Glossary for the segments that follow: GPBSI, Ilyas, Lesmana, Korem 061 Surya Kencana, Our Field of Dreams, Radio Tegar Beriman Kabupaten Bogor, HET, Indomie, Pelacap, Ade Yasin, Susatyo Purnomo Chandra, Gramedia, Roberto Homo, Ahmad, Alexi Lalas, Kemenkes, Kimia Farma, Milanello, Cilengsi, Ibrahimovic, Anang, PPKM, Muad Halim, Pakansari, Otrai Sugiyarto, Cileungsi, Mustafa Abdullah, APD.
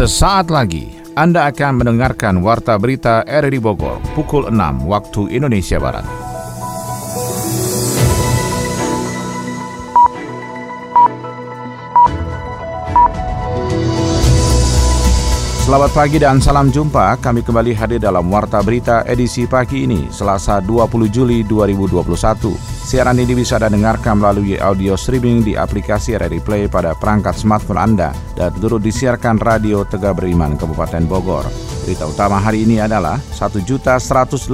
Sesaat lagi Anda akan mendengarkan Warta Berita RRI Bogor pukul 6 waktu Indonesia Barat. Selamat pagi dan salam jumpa. Kami kembali hadir dalam Warta Berita edisi pagi ini, Selasa 20 Juli 2021. Siaran ini bisa Anda dengarkan melalui audio streaming di aplikasi Ready Play pada perangkat smartphone Anda dan turut disiarkan Radio Tegar Beriman Kabupaten Bogor. Berita utama hari ini adalah 1.184.000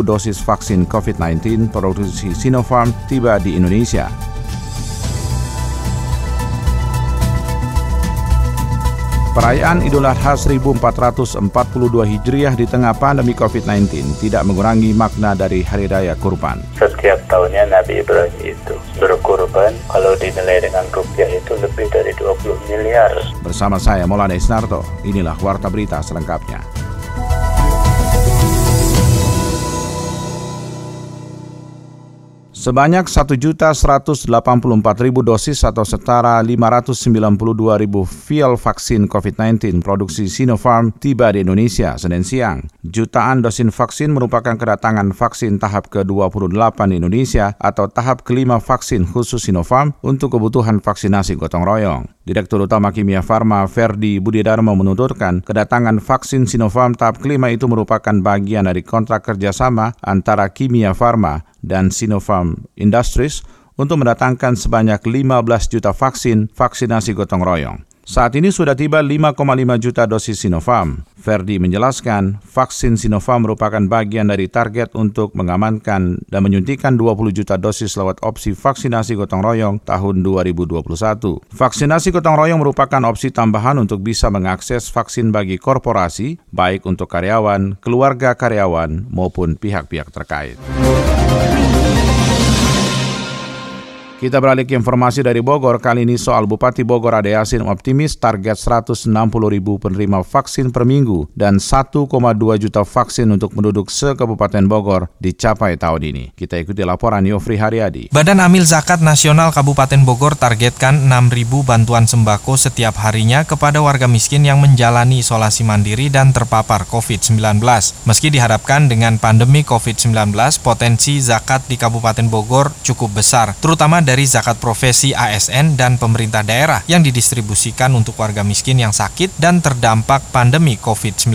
dosis vaksin COVID-19 produksi Sinopharm tiba di Indonesia. Perayaan Idul Adha 1442 Hijriah di tengah pandemi COVID-19 tidak mengurangi makna dari Hari Raya Kurban. Setiap tahunnya Nabi Ibrahim itu berkurban, kalau dinilai dengan rupiah itu lebih dari 20 miliar. Bersama saya Maulana Isnarto, inilah Warta Berita selengkapnya. Sebanyak 1.184.000 dosis atau setara 592.000 vial vaksin COVID-19 produksi Sinopharm tiba di Indonesia Senin siang. Jutaan dosis vaksin merupakan kedatangan vaksin tahap ke-28 di Indonesia atau tahap kelima vaksin khusus Sinopharm untuk kebutuhan vaksinasi gotong royong. Direktur Utama Kimia Farma Ferdi Budiadarma menuturkan kedatangan vaksin Sinopharm tahap kelima itu merupakan bagian dari kontrak kerjasama antara Kimia Farma dan Sinopharm Industries untuk mendatangkan sebanyak 15 juta vaksin vaksinasi gotong royong. Saat ini sudah tiba 5,5 juta dosis Sinopharm. Ferdi menjelaskan, vaksin Sinopharm merupakan bagian dari target untuk mengamankan dan menyuntikkan 20 juta dosis lewat opsi vaksinasi gotong royong tahun 2021. Vaksinasi gotong royong merupakan opsi tambahan untuk bisa mengakses vaksin bagi korporasi, baik untuk karyawan, keluarga karyawan, maupun pihak-pihak terkait. Kita beralih ke informasi dari Bogor, kali ini soal Bupati Bogor Ade Yasin optimis target 160.000 penerima vaksin per minggu dan 1,2 juta vaksin untuk penduduk se-Kabupaten Bogor dicapai tahun ini. Kita ikuti laporan Yofri Haryadi. Badan Amil Zakat Nasional Kabupaten Bogor targetkan 6.000 bantuan sembako setiap harinya kepada warga miskin yang menjalani isolasi mandiri dan terpapar COVID-19. Meski diharapkan dengan pandemi COVID-19, potensi zakat di Kabupaten Bogor cukup besar, terutama dari zakat profesi ASN dan pemerintah daerah yang didistribusikan untuk warga miskin yang sakit dan terdampak pandemi COVID-19.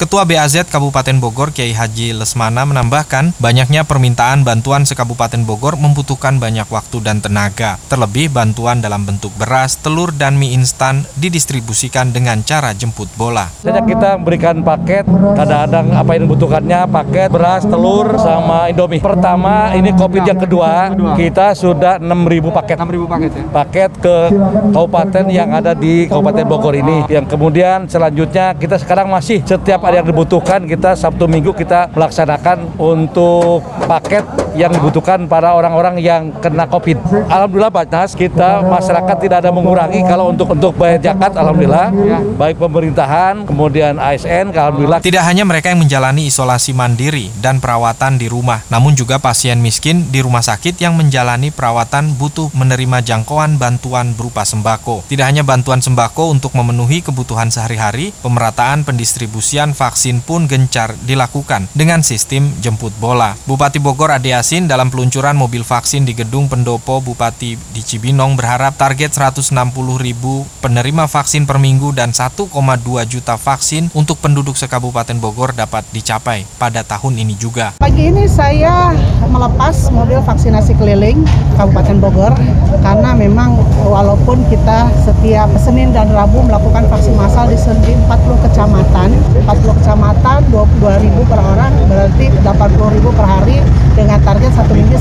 Ketua BAZ Kabupaten Bogor Kiai Haji Lesmana menambahkan, banyaknya permintaan bantuan se-Kabupaten Bogor membutuhkan banyak waktu dan tenaga. Terlebih bantuan dalam bentuk beras, telur, dan mie instan didistribusikan dengan cara jemput bola. Sejak kita berikan paket, kadang-kadang apa yang dibutuhkannya paket, beras, telur, sama Indomie. Pertama, ini COVID yang kedua, kita sudah 6.000 paket ya? Paket ke kabupaten yang ada di Kabupaten Bogor ini. Yang kemudian selanjutnya kita sekarang masih setiap ada yang dibutuhkan, kita Sabtu Minggu kita melaksanakan untuk paket yang dibutuhkan para orang-orang yang kena COVID. Alhamdulillah Banas, kita masyarakat tidak ada mengurangi kalau untuk bayar zakat, alhamdulillah ya. Baik pemerintahan, kemudian ASN, alhamdulillah. Tidak hanya mereka yang menjalani isolasi mandiri dan perawatan di rumah, namun juga pasien miskin di rumah sakit yang menjalani perawatan butuh menerima jangkauan bantuan berupa sembako. Tidak hanya bantuan sembako untuk memenuhi kebutuhan sehari-hari, pemerataan pendistribusian vaksin pun gencar dilakukan dengan sistem jemput bola. Bupati Bogor Ade Yasin dalam peluncuran mobil vaksin di Gedung Pendopo Bupati di Cibinong berharap target 160.000 penerima vaksin per minggu dan 1,2 juta vaksin untuk penduduk se-Kabupaten Bogor dapat dicapai pada tahun ini juga. Pagi ini saya melepas mobil vaksinasi keliling Kabupaten Bogor, karena memang walaupun kita setiap Senin dan Rabu melakukan vaksin massal di 40 kecamatan 22.000 per orang, berarti 80.000 per hari dengan target satu minggu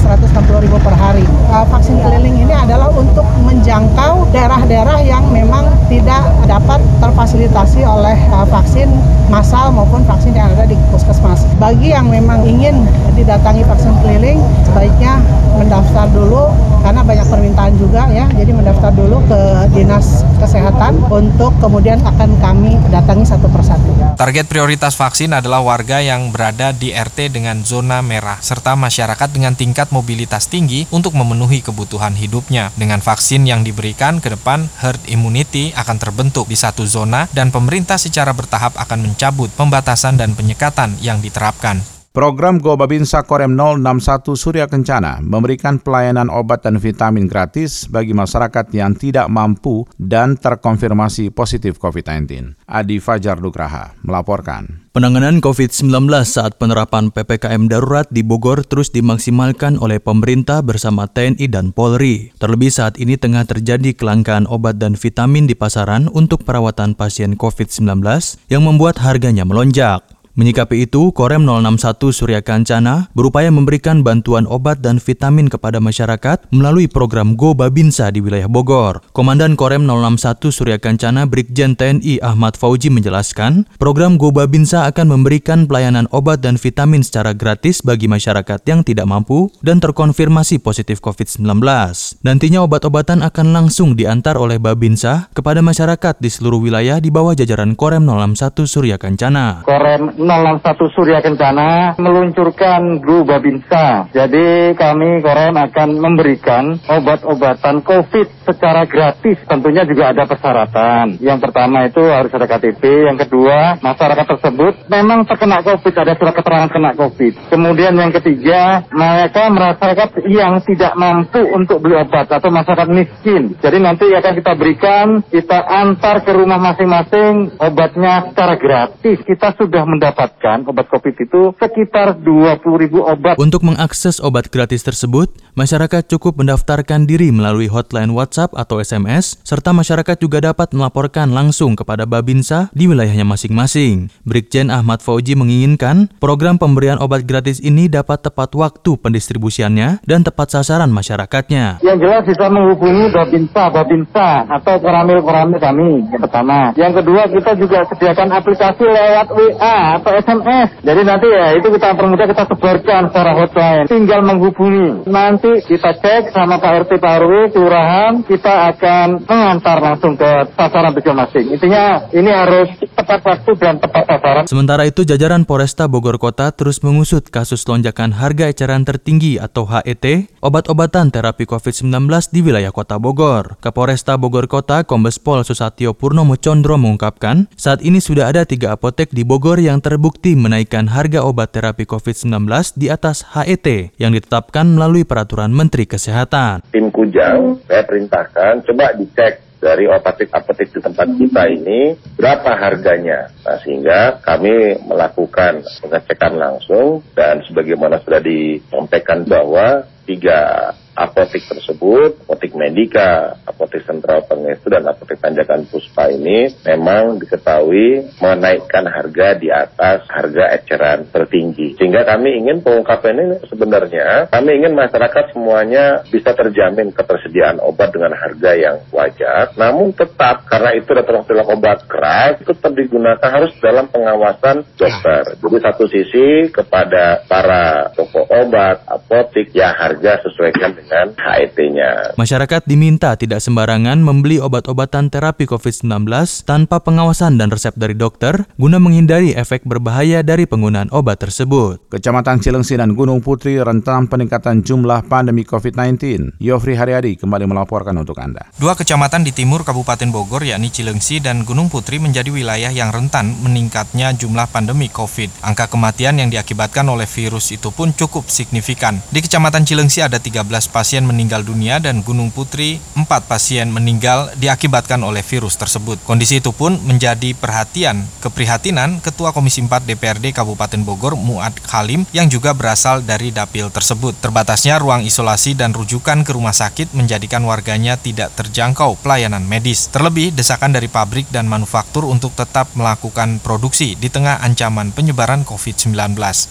160.000 per hari. Vaksin keliling ini adalah untuk menjangkau daerah-daerah yang memang tidak dapat terfasilitasi oleh vaksin massal maupun vaksin yang ada di puskesmas. Bagi yang memang ingin didatangi vaksin keliling, sebaiknya mendaftar dulu karena banyak permintaan juga ya, jadi mendaftar daftar dulu ke Dinas Kesehatan untuk kemudian akan kami datangi satu persatu. Target prioritas vaksin adalah warga yang berada di RT dengan zona merah, serta masyarakat dengan tingkat mobilitas tinggi untuk memenuhi kebutuhan hidupnya. Dengan vaksin yang diberikan, ke depan herd immunity akan terbentuk di satu zona dan pemerintah secara bertahap akan mencabut pembatasan dan penyekatan yang diterapkan. Program Gobabinsa Korem 061 Surya Kencana memberikan pelayanan obat dan vitamin gratis bagi masyarakat yang tidak mampu dan terkonfirmasi positif COVID-19. Adi Fajar Nugraha melaporkan. Penanganan COVID-19 saat penerapan PPKM darurat di Bogor terus dimaksimalkan oleh pemerintah bersama TNI dan Polri. Terlebih saat ini tengah terjadi kelangkaan obat dan vitamin di pasaran untuk perawatan pasien COVID-19 yang membuat harganya melonjak. Menyikapi itu, Korem 061 Surya Kencana berupaya memberikan bantuan obat dan vitamin kepada masyarakat melalui program Gobabinsa di wilayah Bogor. Komandan Korem 061 Surya Kencana Brigjen TNI Ahmad Fauji menjelaskan, program Gobabinsa akan memberikan pelayanan obat dan vitamin secara gratis bagi masyarakat yang tidak mampu dan terkonfirmasi positif COVID-19. Nantinya obat-obatan akan langsung diantar oleh Babinsa kepada masyarakat di seluruh wilayah di bawah jajaran Korem 061 Surya Kencana. Korem 061 Surya Kencana meluncurkan Gobabinsa. Jadi kami Korem akan memberikan obat-obatan COVID secara gratis. Tentunya juga ada persyaratan. Yang pertama itu harus ada KTP. Yang kedua, masyarakat tersebut memang terkena COVID, ada surat keterangan kena COVID. Kemudian yang ketiga, mereka masyarakat yang tidak mampu untuk beli obat atau masyarakat miskin. Jadi nanti akan kita berikan, kita antar ke rumah masing-masing obatnya secara gratis. Kita sudah mendapatkan obat COVID itu sekitar 20.000 obat. Untuk mengakses obat gratis tersebut, masyarakat cukup mendaftarkan diri melalui hotline WhatsApp atau SMS, serta masyarakat juga dapat melaporkan langsung kepada Babinsa di wilayahnya masing-masing. Brigjen Ahmad Fauji menginginkan program pemberian obat gratis ini dapat tepat waktu pendistribusiannya dan tepat sasaran masyarakatnya. Yang jelas bisa menghubungi Babinsa atau koramil-koramil kami, yang pertama. Yang kedua, kita juga sediakan aplikasi lewat WA atau SMS. Jadi nanti ya itu kita permudah, kita sebarkan secara hotline. Tinggal menghubungi. Nanti kita cek sama Pak RT, Pak RW, kelurahan, kita akan mengantar langsung ke sasaran masing-masing. Intinya ini harus tepat waktu dan tepat sasaran. Sementara itu jajaran Polresta Bogor Kota terus mengusut kasus lonjakan harga eceran tertinggi atau HET, obat-obatan terapi COVID-19 di wilayah Kota Bogor. Kapolresta Bogor Kota Kombes Pol Susatyo Purnomo Chandra mengungkapkan, saat ini sudah ada 3 apotek di Bogor yang terbukti menaikkan harga obat terapi COVID-19 di atas HET yang ditetapkan melalui Peraturan Menteri Kesehatan. Tim Kujang, saya perintahkan, coba dicek dari apotek-apotek di tempat kita ini berapa harganya. Nah, sehingga kami melakukan pengecekan langsung dan sebagaimana sudah disampaikan bahwa 3 apotek tersebut, apotek Medika, apotek Sentral Pengestu, dan apotek Tanjakan Puspa ini memang diketahui menaikkan harga di atas harga eceran tertinggi. Sehingga kami ingin pengungkapan ini sebenarnya, kami ingin masyarakat semuanya bisa terjamin ketersediaan obat dengan harga yang wajar, namun tetap karena itu adalah obat keras, itu tetap digunakan harus dalam pengawasan dokter. Jadi satu sisi kepada para toko obat, apotek, ya harga sesuaikan dengan HET-nya. Masyarakat diminta tidak sembarangan membeli obat-obatan terapi COVID-19 tanpa pengawasan dan resep dari dokter guna menghindari efek berbahaya dari penggunaan obat tersebut. Kecamatan Cilengsi dan Gunung Putri rentan peningkatan jumlah pandemi COVID-19. Yofri Haryadi kembali melaporkan untuk Anda. 2 kecamatan di timur Kabupaten Bogor yakni Cilengsi dan Gunung Putri menjadi wilayah yang rentan meningkatnya jumlah pandemi COVID. Angka kematian yang diakibatkan oleh virus itu pun cukup signifikan. Di Kecamatan Cilengsi ada 13 pasien meninggal dunia dan Gunung Putri 4 pasien meninggal diakibatkan oleh virus tersebut. Kondisi itu pun menjadi keprihatinan Ketua Komisi 4 DPRD Kabupaten Bogor Muad Halim yang juga berasal dari dapil tersebut. Terbatasnya ruang isolasi dan rujukan ke rumah sakit menjadikan warganya tidak terjangkau pelayanan medis. Terlebih desakan dari pabrik dan manufaktur untuk tetap melakukan produksi di tengah ancaman penyebaran COVID-19.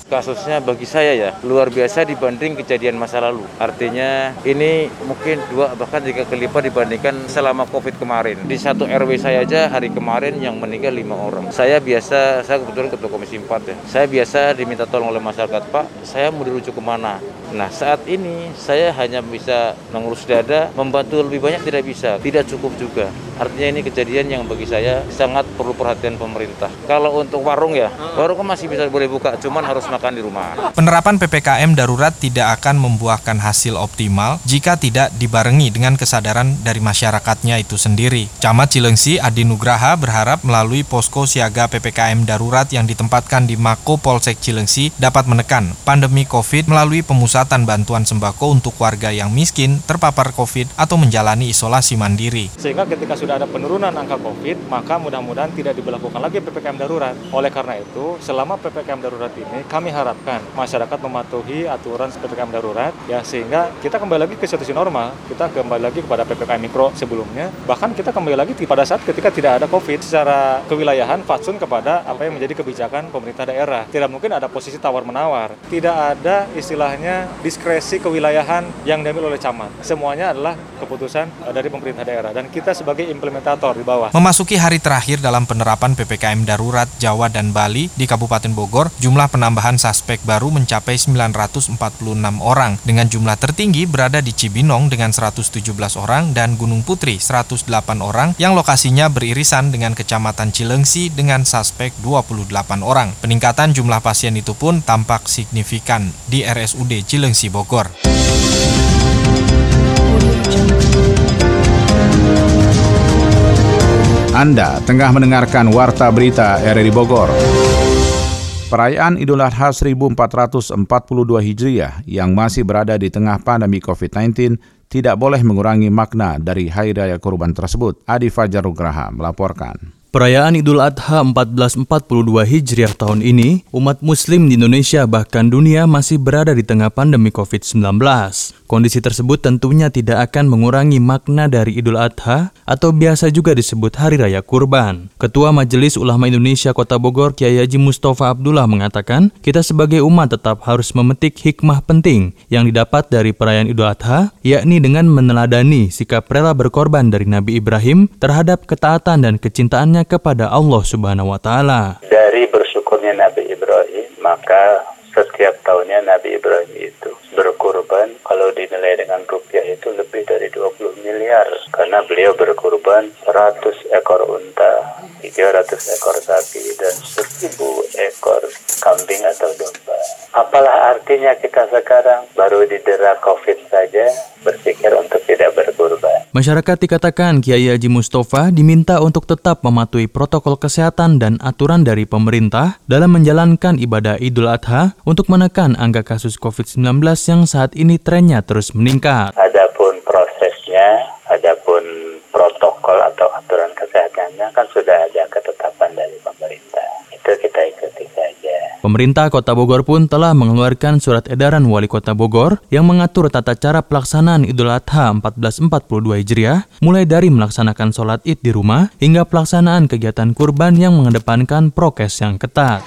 Kasusnya bagi saya ya luar biasa dibanding kejadian masa lalu. Artinya ini mungkin 2 bahkan 3 kali lipat dibandingkan selama COVID kemarin. Di satu RW saya aja hari kemarin yang meninggal 5 orang. Saya kebetulan ketua komisi 4 ya. Saya biasa diminta tolong oleh masyarakat, Pak, saya mau dirujuk kemana? Nah, saat ini saya hanya bisa mengurus dada, membantu lebih banyak tidak bisa, tidak cukup juga. Artinya ini kejadian yang bagi saya sangat perlu perhatian pemerintah. Kalau untuk warung ya, warung masih bisa boleh buka, cuman harus makan di rumah. Penerapan PPKM darurat tidak akan membuahkan hasil optimal jika tidak dibarengi dengan kesadaran dari masyarakatnya itu sendiri. Camat Cileungsi Adi Nugraha berharap melalui posko siaga PPKM darurat yang ditempatkan di Mako Polsek Cileungsi dapat menekan pandemi COVID melalui pemusatan bantuan sembako untuk warga yang miskin, terpapar COVID, atau menjalani isolasi mandiri. Sehingga ketika sudah ada penurunan angka COVID, maka mudah-mudahan tidak diberlakukan lagi PPKM darurat. Oleh karena itu, selama PPKM darurat ini, kami harapkan masyarakat mematuhi aturan PPKM darurat, ya, sehingga kita kembali lagi ke situasi normal, kita kembali lagi kepada PPKM mikro sebelumnya, bahkan kita kembali lagi pada saat ketika tidak ada COVID secara kewilayahan, fatsun kepada apa yang menjadi kebijakan pemerintah daerah. Tidak mungkin ada posisi tawar-menawar, tidak ada istilahnya diskresi kewilayahan yang diambil oleh camat. Semuanya adalah keputusan dari pemerintah daerah dan kita sebagai implementator di bawah. Memasuki hari terakhir dalam penerapan PPKM darurat Jawa dan Bali di Kabupaten Bogor, jumlah penambahan suspek baru mencapai 946 orang, dengan jumlah tertinggi berada di Cibinong dengan 117 orang dan Gunung Putri 108 orang yang lokasinya beririsan dengan Kecamatan Cileungsi dengan suspek 28 orang. Peningkatan jumlah pasien itu pun tampak signifikan di RSUD Cileungsi Bogor. Anda tengah mendengarkan Warta Berita RRI Bogor. Perayaan Idul Adha 1442 Hijriah yang masih berada di tengah pandemi COVID-19 tidak boleh mengurangi makna dari Hari Raya Kurban tersebut. Adi Fajar Nugraha melaporkan. Perayaan Idul Adha 1442 Hijriah tahun ini, umat muslim di Indonesia bahkan dunia masih berada di tengah pandemi COVID-19. Kondisi tersebut tentunya tidak akan mengurangi makna dari Idul Adha atau biasa juga disebut Hari Raya Kurban. Ketua Majelis Ulama Indonesia Kota Bogor, Kiai Haji Mustafa Abdullah mengatakan, kita sebagai umat tetap harus memetik hikmah penting yang didapat dari perayaan Idul Adha, yakni dengan meneladani sikap rela berkorban dari Nabi Ibrahim terhadap ketaatan dan kecintaannya kepada Allah Subhanahu wa Ta'ala. Dari bersyukurnya Nabi Ibrahim, maka setiap tahunnya Nabi Ibrahim itu berkurban, kalau dinilai dengan rupiah itu lebih dari 20 miliar. Karena beliau berkurban 100 ekor unta, 300 ekor sapi, dan 1.000 ekor kambing atau domba. Apalah artinya kita sekarang baru didera COVID saja berpikir untuk tidak berkurban. Masyarakat dikatakan Kiai Haji Mustafa diminta untuk tetap mematuhi protokol kesehatan dan aturan dari pemerintah dalam menjalankan ibadah Idul Adha untuk menekan angka kasus COVID-19 yang saat ini trennya terus meningkat. Adapun prosesnya, adapun protokol atau aturan kesehatannya kan sudah ada ketetapan dari pemerintah. Itu kita ikuti saja. Pemerintah Kota Bogor pun telah mengeluarkan surat edaran Wali Kota Bogor yang mengatur tata cara pelaksanaan Idul Adha 1442 Hijriah, mulai dari melaksanakan sholat Id di rumah hingga pelaksanaan kegiatan kurban yang mengedepankan prokes yang ketat.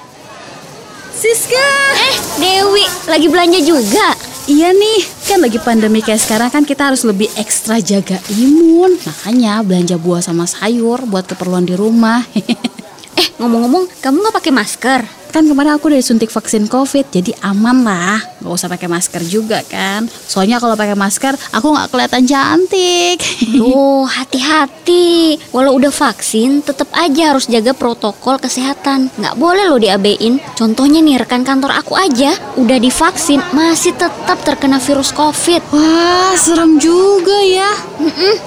Siska! Dewi, lagi belanja juga? Iya nih, kan lagi pandemi kayak sekarang kan kita harus lebih ekstra jaga imun. Makanya belanja buah sama sayur buat keperluan di rumah. Ngomong-ngomong, kamu gak pakai masker? Kan kemarin aku udah disuntik vaksin COVID, jadi aman lah. Gak usah pakai masker juga kan. Soalnya kalau pakai masker, aku gak kelihatan cantik. Tuh, hati-hati. Walau udah vaksin, tetap aja harus jaga protokol kesehatan. Gak boleh loh diabein. Contohnya nih, rekan kantor aku aja udah divaksin, masih tetap terkena virus COVID. Wah, serem juga ya.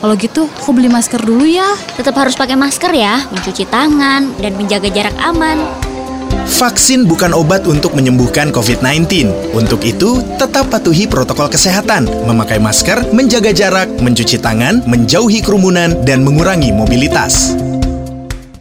Kalau gitu, aku beli masker dulu ya. Tetap harus pakai masker ya, mencuci tangan, dan menjaga jarak aman. Vaksin bukan obat untuk menyembuhkan COVID-19. Untuk itu, tetap patuhi protokol kesehatan, memakai masker, menjaga jarak, mencuci tangan, menjauhi kerumunan, dan mengurangi mobilitas.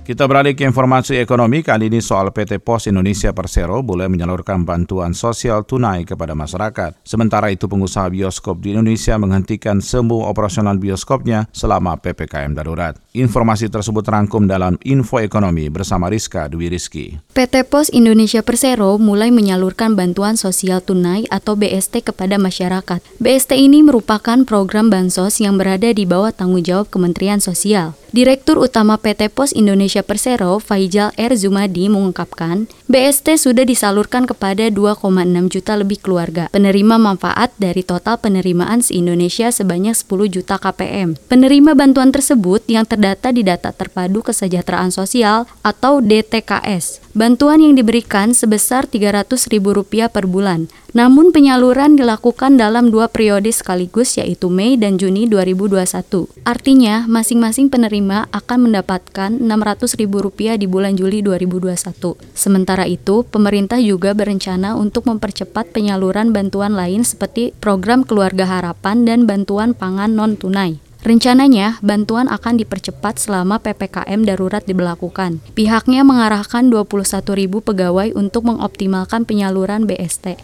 Kita beralih ke informasi ekonomi. Kali ini soal PT Pos Indonesia Persero boleh menyalurkan bantuan sosial tunai kepada masyarakat. Sementara itu pengusaha bioskop di Indonesia menghentikan semua operasional bioskopnya selama PPKM darurat. Informasi tersebut rangkum dalam Info Ekonomi bersama Rizka Dwi Rizky. PT Pos Indonesia Persero mulai menyalurkan bantuan sosial tunai atau BST kepada masyarakat. BST ini merupakan program bansos yang berada di bawah tanggung jawab Kementerian Sosial. Direktur Utama PT Pos Indonesia Persero, Fahijal R. Zumadi, mengungkapkan, BST sudah disalurkan kepada 2,6 juta lebih keluarga penerima manfaat dari total penerimaan se-Indonesia sebanyak 10 juta KPM. Penerima bantuan tersebut yang terdata di Data Terpadu Kesejahteraan Sosial atau DTKS. Bantuan yang diberikan sebesar Rp300.000 per bulan. Namun penyaluran dilakukan dalam dua periode sekaligus, yaitu Mei dan Juni 2021. Artinya, masing-masing penerima akan mendapatkan Rp600.000 di bulan Juli 2021. Sementara itu, pemerintah juga berencana untuk mempercepat penyaluran bantuan lain seperti program Keluarga Harapan dan bantuan pangan non-tunai. Rencananya, bantuan akan dipercepat selama PPKM darurat diberlakukan. Pihaknya mengarahkan 21.000 pegawai untuk mengoptimalkan penyaluran BST.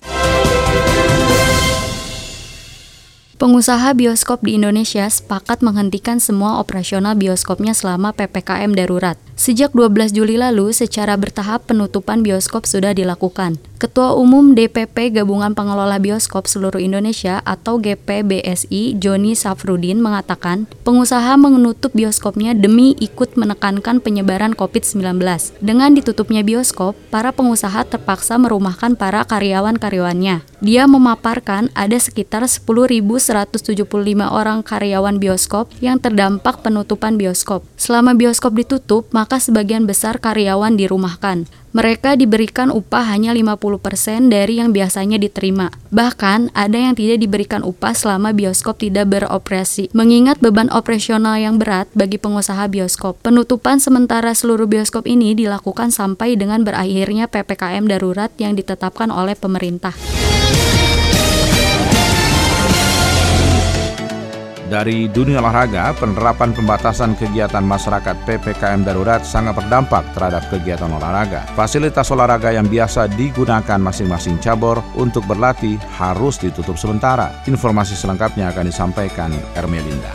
Pengusaha bioskop di Indonesia sepakat menghentikan semua operasional bioskopnya selama PPKM darurat. Sejak 12 Juli lalu, secara bertahap penutupan bioskop sudah dilakukan. Ketua Umum DPP Gabungan Pengelola Bioskop Seluruh Indonesia atau GPBSI, Joni Safrudin, mengatakan pengusaha menutup bioskopnya demi ikut menekankan penyebaran COVID-19. Dengan ditutupnya bioskop, para pengusaha terpaksa merumahkan para karyawan-karyawannya. Dia memaparkan ada sekitar 10.175 orang karyawan bioskop yang terdampak penutupan bioskop. Selama bioskop ditutup, maka sebagian besar karyawan dirumahkan. Mereka diberikan upah hanya 50% dari yang biasanya diterima. Bahkan, ada yang tidak diberikan upah selama bioskop tidak beroperasi. Mengingat beban operasional yang berat bagi pengusaha bioskop, penutupan sementara seluruh bioskop ini dilakukan sampai dengan berakhirnya PPKM darurat yang ditetapkan oleh pemerintah. Dari dunia olahraga, penerapan pembatasan kegiatan masyarakat PPKM darurat sangat berdampak terhadap kegiatan olahraga. Fasilitas olahraga yang biasa digunakan masing-masing cabur untuk berlatih harus ditutup sementara. Informasi selengkapnya akan disampaikan Ermelinda.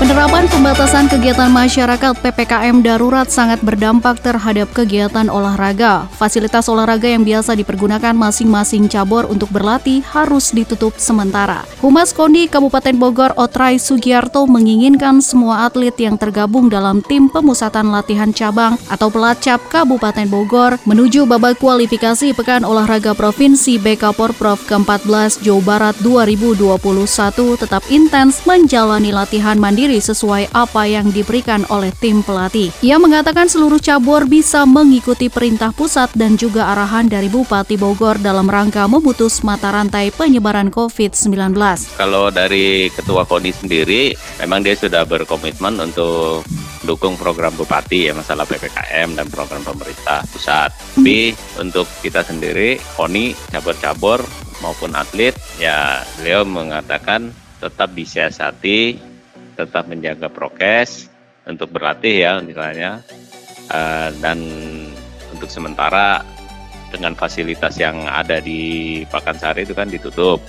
Penerapan pembatasan kegiatan masyarakat PPKM darurat sangat berdampak terhadap kegiatan olahraga. Fasilitas olahraga yang biasa dipergunakan masing-masing cabur untuk berlatih harus ditutup sementara. Humas Kondi Kabupaten Bogor, Otrai Sugiyarto, menginginkan semua atlet yang tergabung dalam tim pemusatan latihan cabang atau Pelacap Kabupaten Bogor menuju babak kualifikasi Pekan Olahraga Provinsi BK Porprov ke-14 Jawa Barat 2021 tetap intens menjalani latihan mandiri sesuai apa yang diberikan oleh tim pelatih. Ia mengatakan seluruh cabur bisa mengikuti perintah pusat dan juga arahan dari Bupati Bogor dalam rangka memutus mata rantai penyebaran COVID-19. Kalau dari Ketua Koni sendiri, memang dia sudah berkomitmen untuk dukung program Bupati ya, masalah PPKM dan program pemerintah pusat. Tapi untuk kita sendiri, Koni, cabur-cabur maupun atlet, ya beliau mengatakan tetap disiasati, tetap menjaga prokes untuk berlatih ya misalnya, dan untuk sementara dengan fasilitas yang ada di Pakansari itu kan ditutup,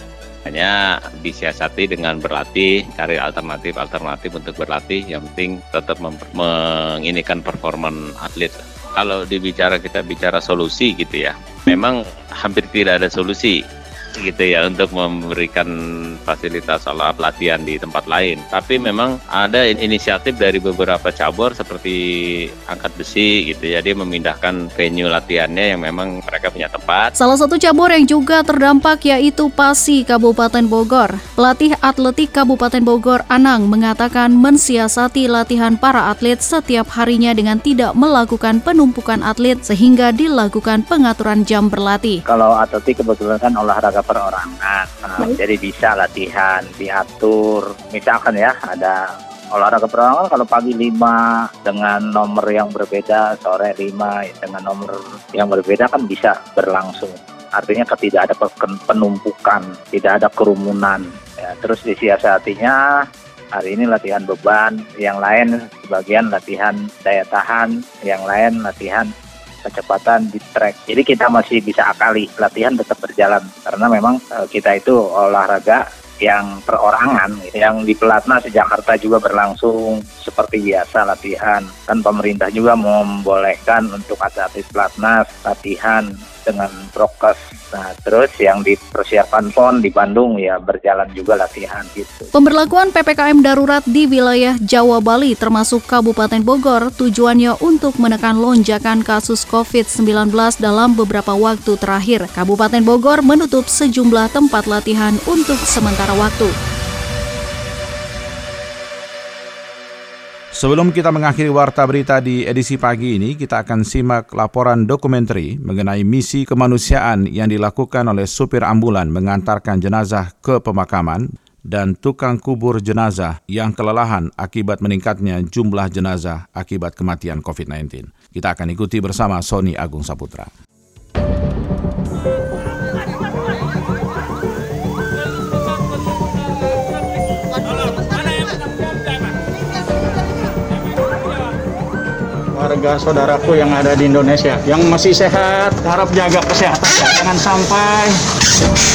hanya disiasati dengan berlatih, cari alternatif untuk berlatih, yang penting tetap menginginkan performa atlet. Kalau kita bicara solusi gitu ya, memang hampir tidak ada solusi gitu ya untuk memberikan fasilitas latihan di tempat lain. Tapi memang ada inisiatif dari beberapa cabur seperti angkat besi gitu ya, dia memindahkan venue latihannya yang memang mereka punya tempat. Salah satu cabur yang juga terdampak yaitu PASI Kabupaten Bogor. Pelatih atletik Kabupaten Bogor, Anang, mengatakan mensiasati latihan para atlet setiap harinya dengan tidak melakukan penumpukan atlet sehingga dilakukan pengaturan jam berlatih. Kalau atletik kebetulan kan olahraga perorangan, jadi bisa latihan diatur. Misalkan ya, ada olahraga perorangan kalau pagi 5 dengan nomor yang berbeda, sore 5 dengan nomor yang berbeda, kan bisa berlangsung. Artinya tidak ada penumpukan, tidak ada kerumunan. Ya, terus disiasatinya hari ini latihan beban, yang lain sebagian latihan daya tahan, yang lain latihan kecepatan di track. Jadi kita masih bisa akali, latihan tetap berjalan karena memang kita itu olahraga yang perorangan, yang di Pelatnas Jakarta juga berlangsung seperti biasa latihan. Kan pemerintah juga membolehkan untuk atlet Pelatnas latihan dengan prokes. Nah, terus yang di persiapan PON di Bandung ya berjalan juga latihan gitu. Pemberlakuan PPKM darurat di wilayah Jawa Bali termasuk Kabupaten Bogor tujuannya untuk menekan lonjakan kasus COVID-19 dalam beberapa waktu terakhir. Kabupaten Bogor menutup sejumlah tempat latihan untuk sementara waktu. Sebelum kita mengakhiri Warta Berita di edisi pagi ini, kita akan simak laporan dokumenter mengenai misi kemanusiaan yang dilakukan oleh supir ambulan mengantarkan jenazah ke pemakaman dan tukang kubur jenazah yang kelelahan akibat meningkatnya jumlah jenazah akibat kematian COVID-19. Kita akan ikuti bersama Sony Agung Saputra. Warga saudaraku yang ada di Indonesia yang masih sehat, harap jaga kesehatan ya. Jangan sampai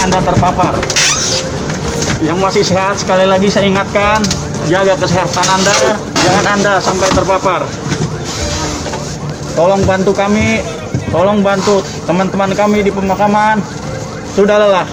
Anda terpapar. Yang masih sehat, sekali lagi saya ingatkan, jaga kesehatan Anda, jangan Anda sampai terpapar. Tolong bantu kami, tolong bantu teman-teman kami di pemakaman. Sudah lelah,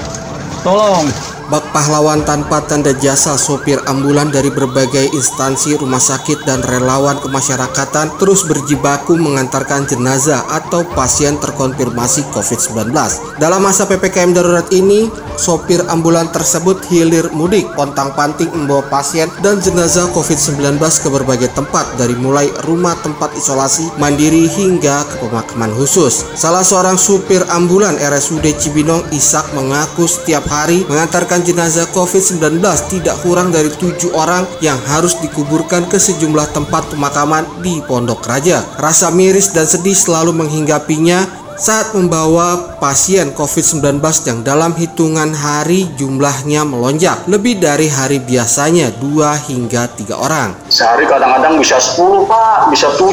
tolong. Bak pahlawan tanpa tanda jasa, sopir ambulan dari berbagai instansi rumah sakit dan relawan kemasyarakatan terus berjibaku mengantarkan jenazah atau pasien terkonfirmasi COVID-19. Dalam masa PPKM darurat ini, sopir ambulan tersebut hilir mudik, pontang-panting membawa pasien dan jenazah COVID-19 ke berbagai tempat, dari mulai rumah tempat isolasi mandiri hingga ke pemakaman khusus. Salah seorang supir ambulan RSUD Cibinong, Isak, mengaku setiap hari mengantarkan jenazah COVID-19 tidak kurang dari 7 orang yang harus dikuburkan ke sejumlah tempat pemakaman di Pondok Raja. Rasa miris dan sedih selalu menghinggapinya saat membawa pasien COVID-19 yang dalam hitungan hari jumlahnya melonjak lebih dari hari biasanya 2 hingga 3 orang. Sehari kadang-kadang bisa 10 Pak, bisa 7.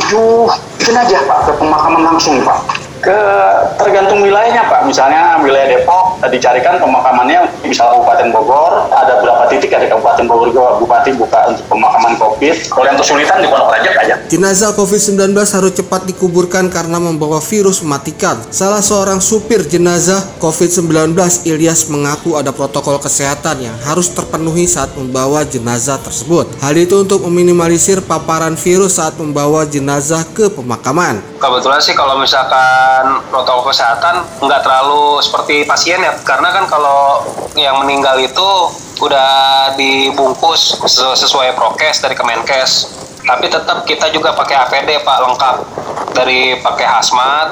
Jenazah Pak ke pemakaman langsung Pak. Ke tergantung wilayahnya Pak, misalnya wilayah Depok dicarikan pemakamannya, misalnya Kabupaten Bogor ada berapa titik ada Kabupaten Bogor juga Bupati buka untuk pemakaman COVID. Kalau yang kesulitan di Pondok Raja aja. Jenazah COVID-19 harus cepat dikuburkan karena membawa virus mematikan. Salah seorang supir jenazah COVID-19, Ilyas, mengaku ada protokol kesehatan yang harus terpenuhi saat membawa jenazah tersebut. Hal itu untuk meminimalisir paparan virus saat membawa jenazah ke pemakaman. Kebetulan sih kalau misalkan protokol kesehatan nggak terlalu seperti pasien ya, karena kan kalau yang meninggal itu udah dibungkus sesuai prokes dari Kemenkes, tapi tetap kita juga pakai APD Pak, lengkap, dari pakai hazmat,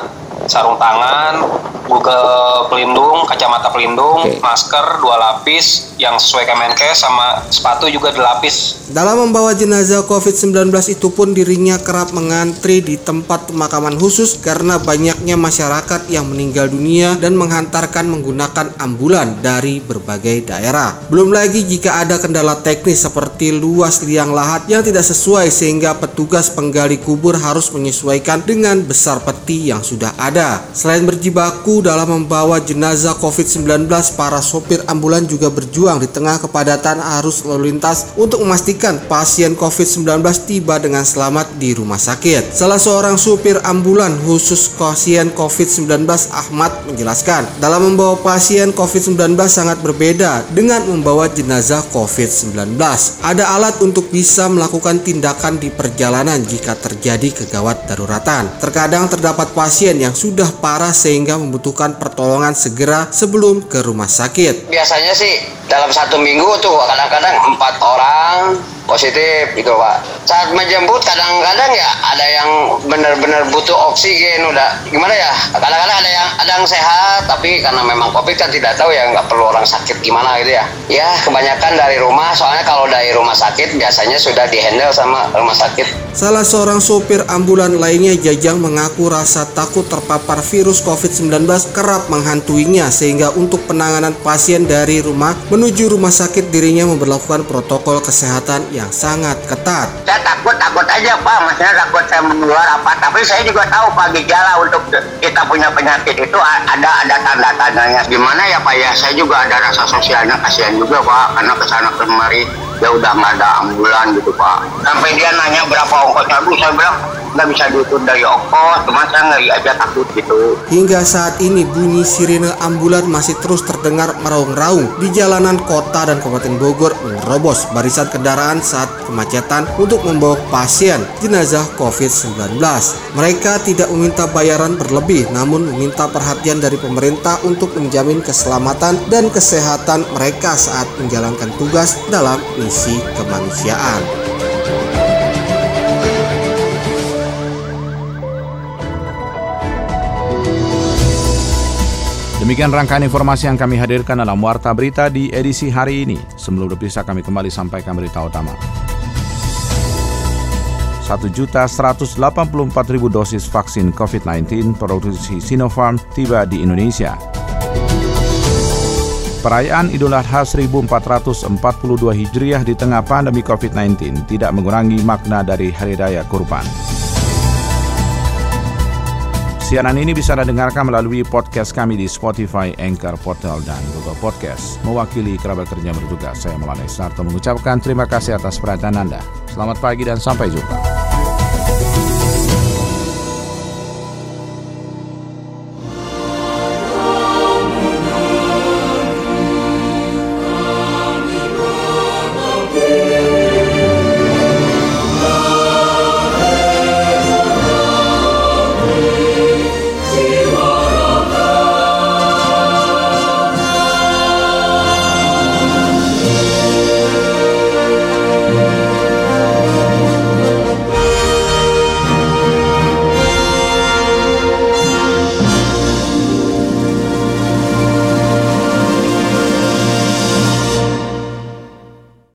sarung tangan, Google pelindung, kacamata pelindung, masker 2 lapis yang sesuai Kemenkes, sama sepatu juga dilapis. Dalam membawa jenazah COVID-19 itu pun dirinya kerap mengantri di tempat pemakaman khusus karena banyaknya masyarakat yang meninggal dunia dan menghantarkan menggunakan ambulan dari berbagai daerah. Belum lagi jika ada kendala teknis seperti luas liang lahat yang tidak sesuai sehingga petugas penggali kubur harus menyesuaikan dengan besar peti yang sudah ada. Selain berjibaku dalam membawa jenazah COVID-19, para sopir ambulan juga berjuang di tengah kepadatan arus lalu lintas untuk memastikan pasien COVID-19 tiba dengan selamat di rumah sakit. Salah seorang supir ambulan khusus pasien COVID-19, Ahmad, menjelaskan, dalam membawa pasien COVID-19 sangat berbeda dengan membawa jenazah COVID-19. Ada alat untuk bisa melakukan tindakan di perjalanan jika terjadi kegawat daruratan. Terkadang terdapat pasien yang sudah parah sehingga membutuhkan pertolongan segera sebelum ke rumah sakit. Biasanya sih dalam 1 minggu tuh kadang-kadang 4 orang positif gitu Pak. Saat menjemput kadang-kadang ya ada yang benar-benar butuh oksigen, udah gimana ya, kadang-kadang ada yang sehat, tapi karena memang COVID kan tidak tahu ya, nggak perlu orang sakit gimana gitu ya. Ya kebanyakan dari rumah, soalnya kalau dari rumah sakit biasanya sudah dihandle sama rumah sakit. Salah seorang sopir ambulan lainnya, Jajang, mengaku rasa takut terpapar virus COVID-19 kerap menghantuinya sehingga untuk penanganan pasien dari rumah menuju rumah sakit dirinya memberlakukan protokol kesehatan yang sangat ketat. Saya takut aja Pak, maksudnya takut saya menular apa, tapi saya juga tahu Pak, gejala untuk kita punya penyakit itu ada tanda-tandanya. Gimana ya Pak ya, saya juga ada rasa sosialnya, kasihan juga Pak, karena kesana kemari ya udah nggak ada ambulan gitu Pak. Sampai dia nanya berapa ongkosnya, Bu, saya bilang nggak bisa diukur dari ongkos, cuma saya nggak aja takut gitu. Hingga saat ini bunyi sirine ambulan masih terus terdengar meraung-raung di jalanan kota dan Kabupaten Bogor, menerobos barisan kendaraan saat kemacetan untuk membawa pasien jenazah COVID-19. Mereka tidak meminta bayaran berlebih, namun meminta perhatian dari pemerintah untuk menjamin keselamatan dan kesehatan mereka saat menjalankan tugas dalam misi kemanusiaan. Demikian rangkaian informasi yang kami hadirkan dalam Warta Berita di edisi hari ini. Sebelum berpisah, kami kembali sampaikan berita utama. 1.184.000 dosis vaksin COVID-19 produksi Sinopharm tiba di Indonesia. Perayaan Idul Adha 1442 Hijriah di tengah pandemi COVID-19 tidak mengurangi makna dari Hari Raya Kurban. Siaran ini bisa Anda dengarkan melalui podcast kami di Spotify, Anchor, Portal, dan Google Podcast. Mewakili kerabat kerja bertugas, saya Melani Sarto mengucapkan terima kasih atas perhatian Anda. Selamat pagi dan sampai jumpa.